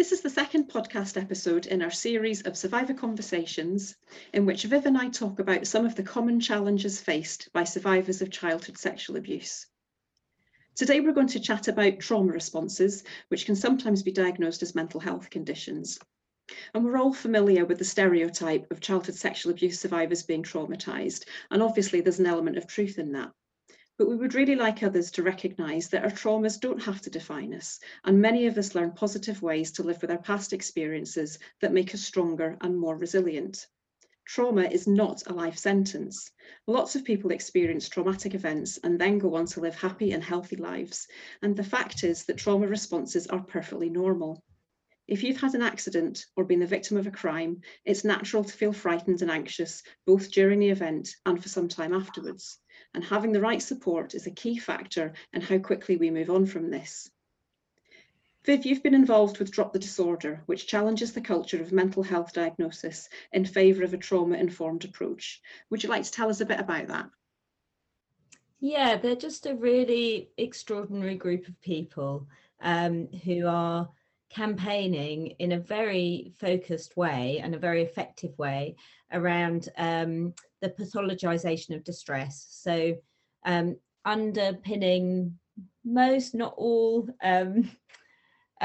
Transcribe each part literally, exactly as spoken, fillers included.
This is the second podcast episode in our series of Survivor Conversations, in which Viv and I talk about some of the common challenges faced by survivors of childhood sexual abuse. Today we're going to chat about trauma responses, which can sometimes be diagnosed as mental health conditions. And we're all familiar with the stereotype of childhood sexual abuse survivors being traumatised, and obviously there's an element of truth in that. But we would really like others to recognise that our traumas don't have to define us, and many of us learn positive ways to live with our past experiences that make us stronger and more resilient. Trauma is not a life sentence. Lots of people experience traumatic events and then go on to live happy and healthy lives. And the fact is that trauma responses are perfectly normal. If you've had an accident or been the victim of a crime, it's natural to feel frightened and anxious, both during the event and for some time afterwards. And having the right support is a key factor in how quickly we move on from this. Viv, you've been involved with Drop the Disorder, which challenges the culture of mental health diagnosis in favour of a trauma-informed approach. Would you like to tell us a bit about that? Yeah, they're just a really extraordinary group of people um, who are campaigning in a very focused way and a very effective way around um, the pathologisation of distress. So um, underpinning most, not all, um,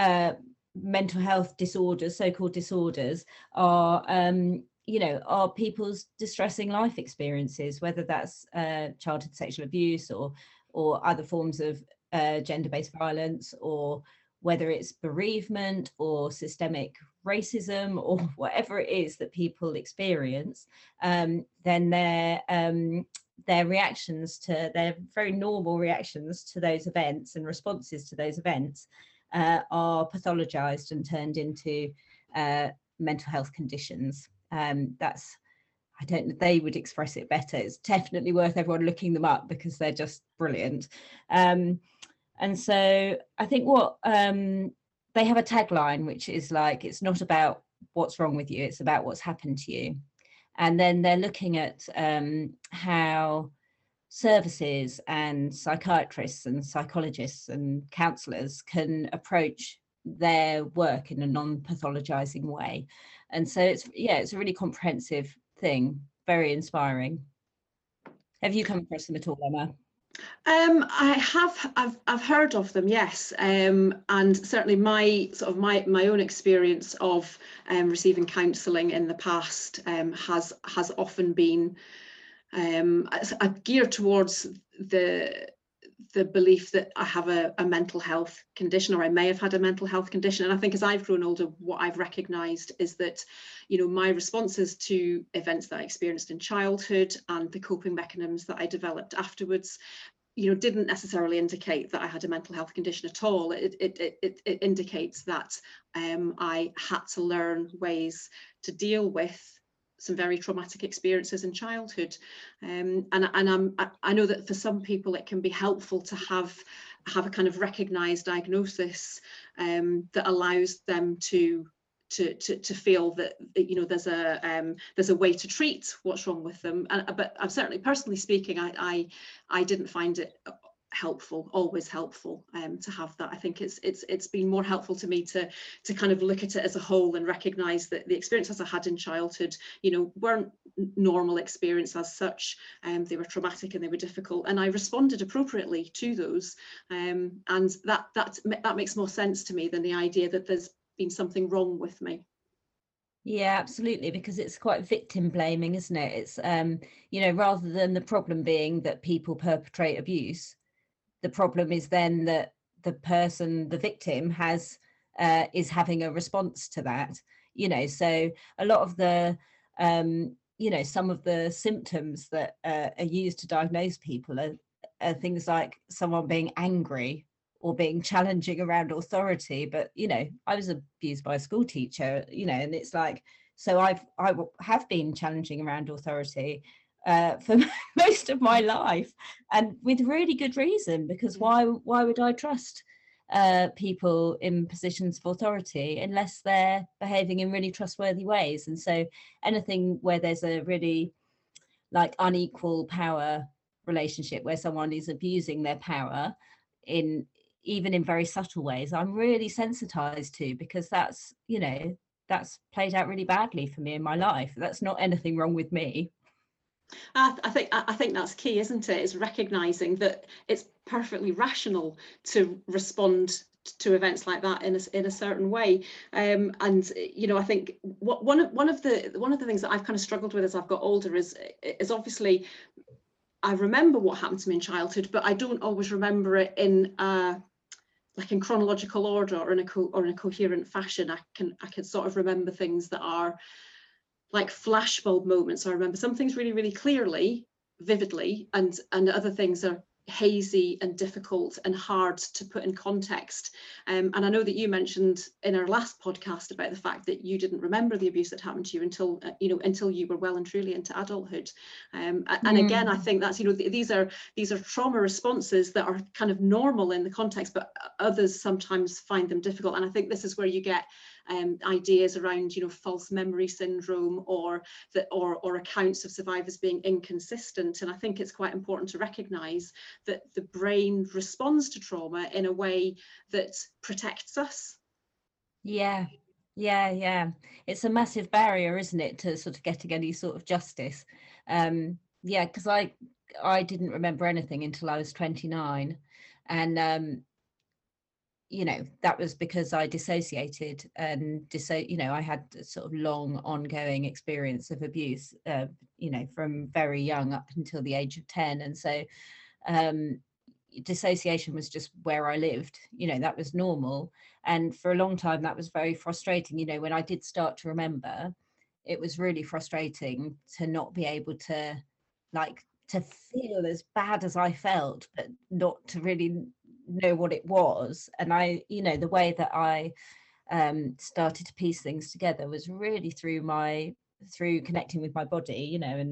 Uh, mental health disorders, so-called disorders, are um, you know are people's distressing life experiences, whether that's uh, childhood sexual abuse or or other forms of uh, gender-based violence, or whether it's bereavement or systemic racism or whatever it is that people experience. Um, then their um, their reactions to their very normal reactions to those events and responses to those events Uh, are pathologised and turned into uh, mental health conditions. Um, that's, I don't know, they would express it better. It's definitely worth everyone looking them up because they're just brilliant. Um, and so I think what um, they have a tagline, which is like, it's not about what's wrong with you, it's about what's happened to you. And then they're looking at um, how services and psychiatrists and psychologists and counsellors can approach their work in a non-pathologising way. And so it's, yeah, it's a really comprehensive thing, very inspiring. Have you come across them at all, Emma? Um, I have, I've, I've heard of them, yes, um, and certainly my sort of my my own experience of um, receiving counselling in the past um, has has often been Um, I, I gear towards the the belief that I have a, a mental health condition, or I may have had a mental health condition. And I think as I've grown older, what I've recognised is that, you know, my responses to events that I experienced in childhood and the coping mechanisms that I developed afterwards, you know, didn't necessarily indicate that I had a mental health condition at all. It it it, it indicates that um, I had to learn ways to deal with some very traumatic experiences in childhood, um, and and I'm, I know that for some people it can be helpful to have have a kind of recognised diagnosis um, that allows them to to to to feel that, you know, there's a um, there's a way to treat what's wrong with them. And but I'm certainly, personally speaking, I I, I didn't find it helpful, always helpful um, to have that. I think it's it's it's been more helpful to me to to kind of look at it as a whole and recognise that the experiences I had in childhood, you know, weren't normal experiences as such. Um, they were traumatic and they were difficult, and I responded appropriately to those. Um, and that that that makes more sense to me than the idea that there's been something wrong with me. Yeah, absolutely, because it's quite victim blaming, isn't it? It's um, you know, rather than the problem being that people perpetrate abuse, the problem is then that the person, the victim, has uh, is having a response to that, you know. So a lot of the, um, you know, some of the symptoms that uh, are used to diagnose people are, are things like someone being angry or being challenging around authority. But, you know, I was abused by a school teacher, you know, and it's like, so I've I have been challenging around authority Uh, for most of my life, and with really good reason, because why why would I trust uh, people in positions of authority unless they're behaving in really trustworthy ways? And so anything where there's a really like unequal power relationship where someone is abusing their power in even in very subtle ways, I'm really sensitized to, because that's, you know, that's played out really badly for me in my life. That's not anything wrong with me. I, th I think I think that's key, isn't it? It's recognizing that it's perfectly rational to respond to events like that in a in a certain way, um, and you know, I think what, one of one of the one of the things that I've kind of struggled with as I've got older is is obviously I remember what happened to me in childhood, but I don't always remember it in uh, like in chronological order or in a co or in a coherent fashion. I can I can sort of remember things that are like flashbulb moments. So I remember some things really, really clearly, vividly, and and other things are hazy and difficult and hard to put in context. Um, and I know that you mentioned in our last podcast about the fact that you didn't remember the abuse that happened to you until uh, you know until you were well and truly into adulthood. Um, and mm. again, I think that's, you know, th these are these are trauma responses that are kind of normal in the context, but others sometimes find them difficult. And I think this is where you get Um, ideas around, you know, false memory syndrome, or that, or or accounts of survivors being inconsistent. And I think it's quite important to recognise that the brain responds to trauma in a way that protects us. Yeah, yeah, yeah. It's a massive barrier, isn't it, to sort of getting any sort of justice? Um, yeah, because I I didn't remember anything until I was twenty-nine, and um, you know, that was because I dissociated, and disso you know, I had a sort of long ongoing experience of abuse, uh, you know, from very young up until the age of ten. And so um, dissociation was just where I lived, you know, that was normal. And for a long time, that was very frustrating. You know, when I did start to remember, it was really frustrating to not be able to, like, to feel as bad as I felt, but not to really know what it was. And I, you know, the way that I um started to piece things together was really through my through connecting with my body, you know, and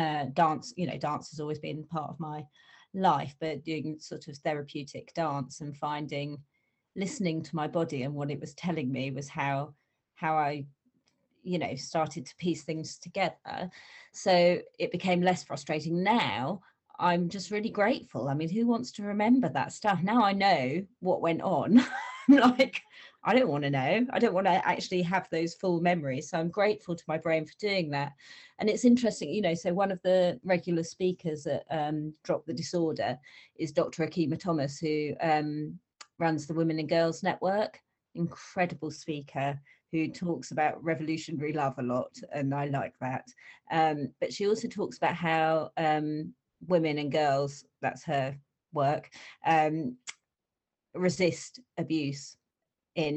uh dance, you know, dance has always been part of my life, but doing sort of therapeutic dance and finding, listening to my body and what it was telling me was how how I, you know, started to piece things together. So it became less frustrating. Now I'm just really grateful. I mean, who wants to remember that stuff? Now I know what went on. I'm like, I don't want to know. I don't want to actually have those full memories. So I'm grateful to my brain for doing that. And it's interesting, you know, so one of the regular speakers at um, Drop the Disorder is Doctor Akima Thomas, who um, runs the Women and Girls Network. Incredible speaker who talks about revolutionary love a lot. And I like that. Um, but she also talks about how um, women and girls, that's her work, um, resist abuse in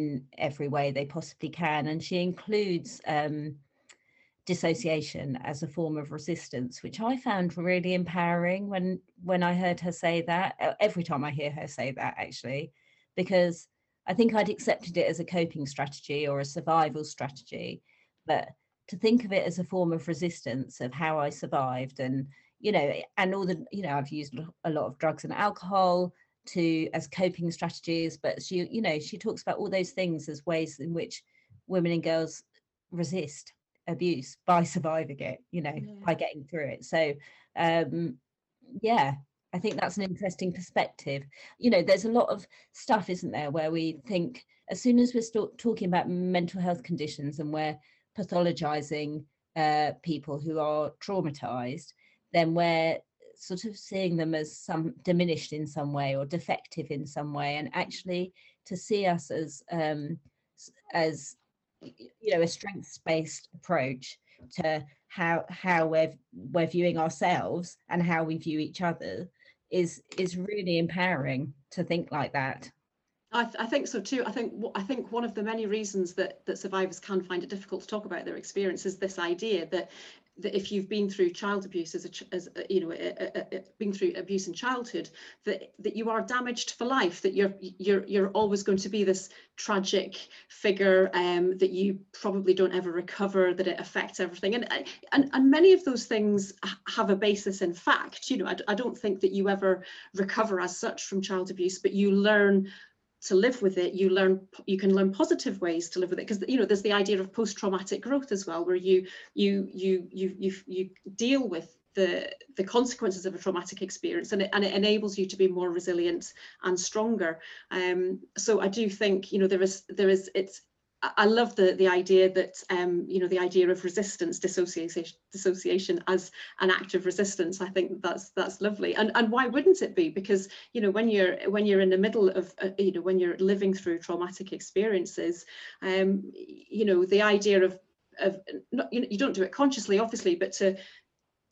every way they possibly can. And she includes um, dissociation as a form of resistance, which I found really empowering when, when I heard her say that, every time I hear her say that actually, because I think I'd accepted it as a coping strategy or a survival strategy, but to think of it as a form of resistance of how I survived. And you know, and all the, you know, I've used a lot of drugs and alcohol to as coping strategies, but she, you know, she talks about all those things as ways in which women and girls resist abuse by surviving it, you know, yeah. by getting through it. So, um, yeah, I think that's an interesting perspective. You know, there's a lot of stuff, isn't there, where we think as soon as we're talking about mental health conditions and we're pathologizing uh, people who are traumatized, then we're sort of seeing them as some diminished in some way or defective in some way. And actually to see us as, um, as you know, a strengths-based approach to how how we're, we're viewing ourselves and how we view each other is is really empowering to think like that. I, th I think so too. I think I think one of the many reasons that that survivors can find it difficult to talk about their experience is this idea that that if you've been through child abuse as a ch as a, you know a, a, a, been through abuse in childhood, that that you are damaged for life, that you're you're you're always going to be this tragic figure, um that you probably don't ever recover, that it affects everything, and and and many of those things have a basis in fact. You know, I, I don't think that you ever recover as such from child abuse, but you learn to live with it. You learn, you can learn positive ways to live with it, because you know there's the idea of post-traumatic growth as well, where you you you you you you deal with the the consequences of a traumatic experience, and it, and it enables you to be more resilient and stronger. Um, so I do think, you know, there is there is it's. I love the the idea that um, you know, the idea of resistance, dissociation, dissociation as an act of resistance. I think that's that's lovely, and and why wouldn't it be? Because, you know, when you're when you're in the middle of uh, you know, when you're living through traumatic experiences, um, you know, the idea of of not, you know, you don't do it consciously, obviously, but to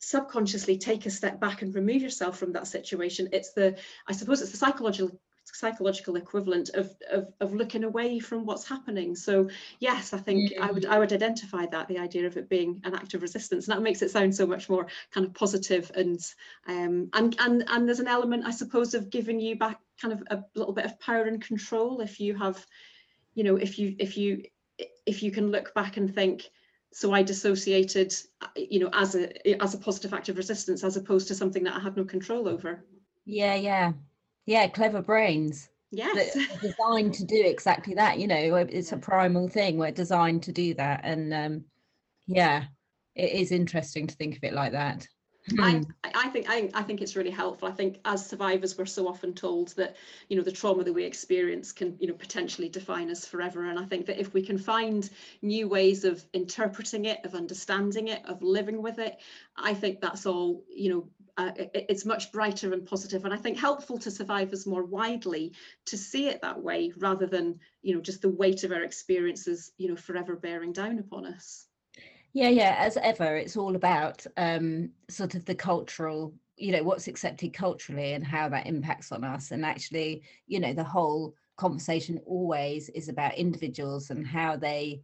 subconsciously take a step back and remove yourself from that situation. It's the I suppose it's the psychological. psychological equivalent of, of of looking away from what's happening. So yes, I think yeah. I would I would identify that, the idea of it being an act of resistance, and that makes it sound so much more kind of positive, and um and and and there's an element, I suppose, of giving you back kind of a little bit of power and control. If you have, you know, if you if you if you can look back and think, so I dissociated, you know, as a as a positive act of resistance, as opposed to something that I had no control over. Yeah, yeah. Yeah, clever brains. Yes. That are designed to do exactly that. You know, it's yeah. a primal thing. We're designed to do that. And um, yeah, it is interesting to think of it like that. I, I think I, I think it's really helpful. I think as survivors, we're so often told that, you know, the trauma that we experience can, you know, potentially define us forever. And I think that if we can find new ways of interpreting it, of understanding it, of living with it, I think that's all, you know, uh, it, it's much brighter and positive, and I think helpful to survivors more widely to see it that way, rather than, you know, just the weight of our experiences, you know, forever bearing down upon us. Yeah, yeah, as ever, it's all about um, sort of the cultural, you know, what's accepted culturally and how that impacts on us. And actually, you know, the whole conversation always is about individuals and how they,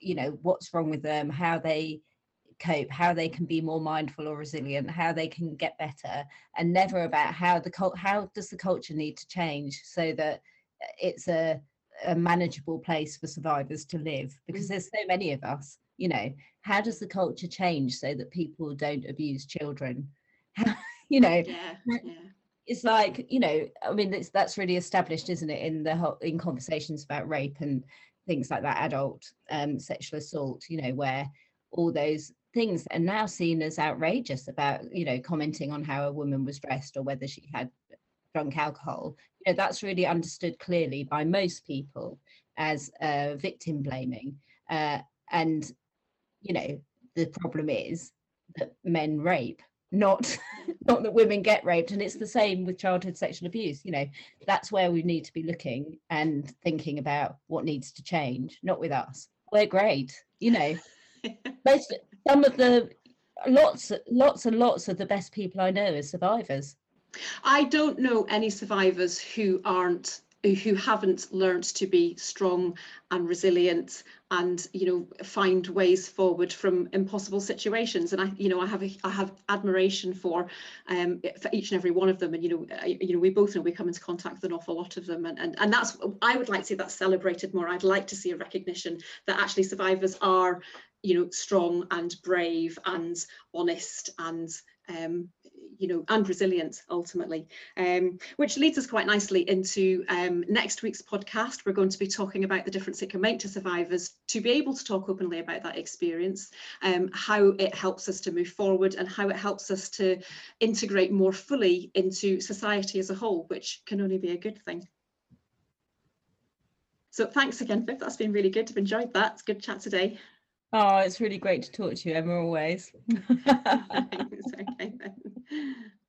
you know, what's wrong with them, how they cope, how they can be more mindful or resilient, how they can get better, and never about how the cult, how does the culture need to change so that it's a, a manageable place for survivors to live, because there's so many of us. You know, how does the culture change so that people don't abuse children? You know, yeah, yeah. It's like, you know, I mean, it's, that's really established, isn't it, in the whole, in conversations about rape and things like that, adult um, sexual assault, you know, where all those things are now seen as outrageous about, you know, commenting on how a woman was dressed or whether she had drunk alcohol. You know, that's really understood clearly by most people as uh, victim blaming. Uh, and you know, the problem is that men rape, not not that women get raped. And it's the same with childhood sexual abuse. You know, that's where we need to be looking and thinking about what needs to change, not with us. We're great, you know. Most, some of the lots lots and lots of the best people I know are survivors. I don't know any survivors who aren't who haven't learned to be strong and resilient and, you know, find ways forward from impossible situations. And I, you know, I have a, I have admiration for um for each and every one of them. And, you know, I, you know, we both know we come into contact with an awful lot of them, and and, and that's, I would like to see that celebrated more. I'd like to see a recognition that actually survivors are, you know, strong and brave and honest and um you know, and resilient ultimately, um, which leads us quite nicely into um, next week's podcast. We're going to be talking about the difference it can make to survivors to be able to talk openly about that experience, um, how it helps us to move forward, and how it helps us to integrate more fully into society as a whole, which can only be a good thing. So thanks again, Viv. That's been really good. I've enjoyed that. It's a good chat today. Oh, it's really great to talk to you, Emma, always. Thanks. Okay, then.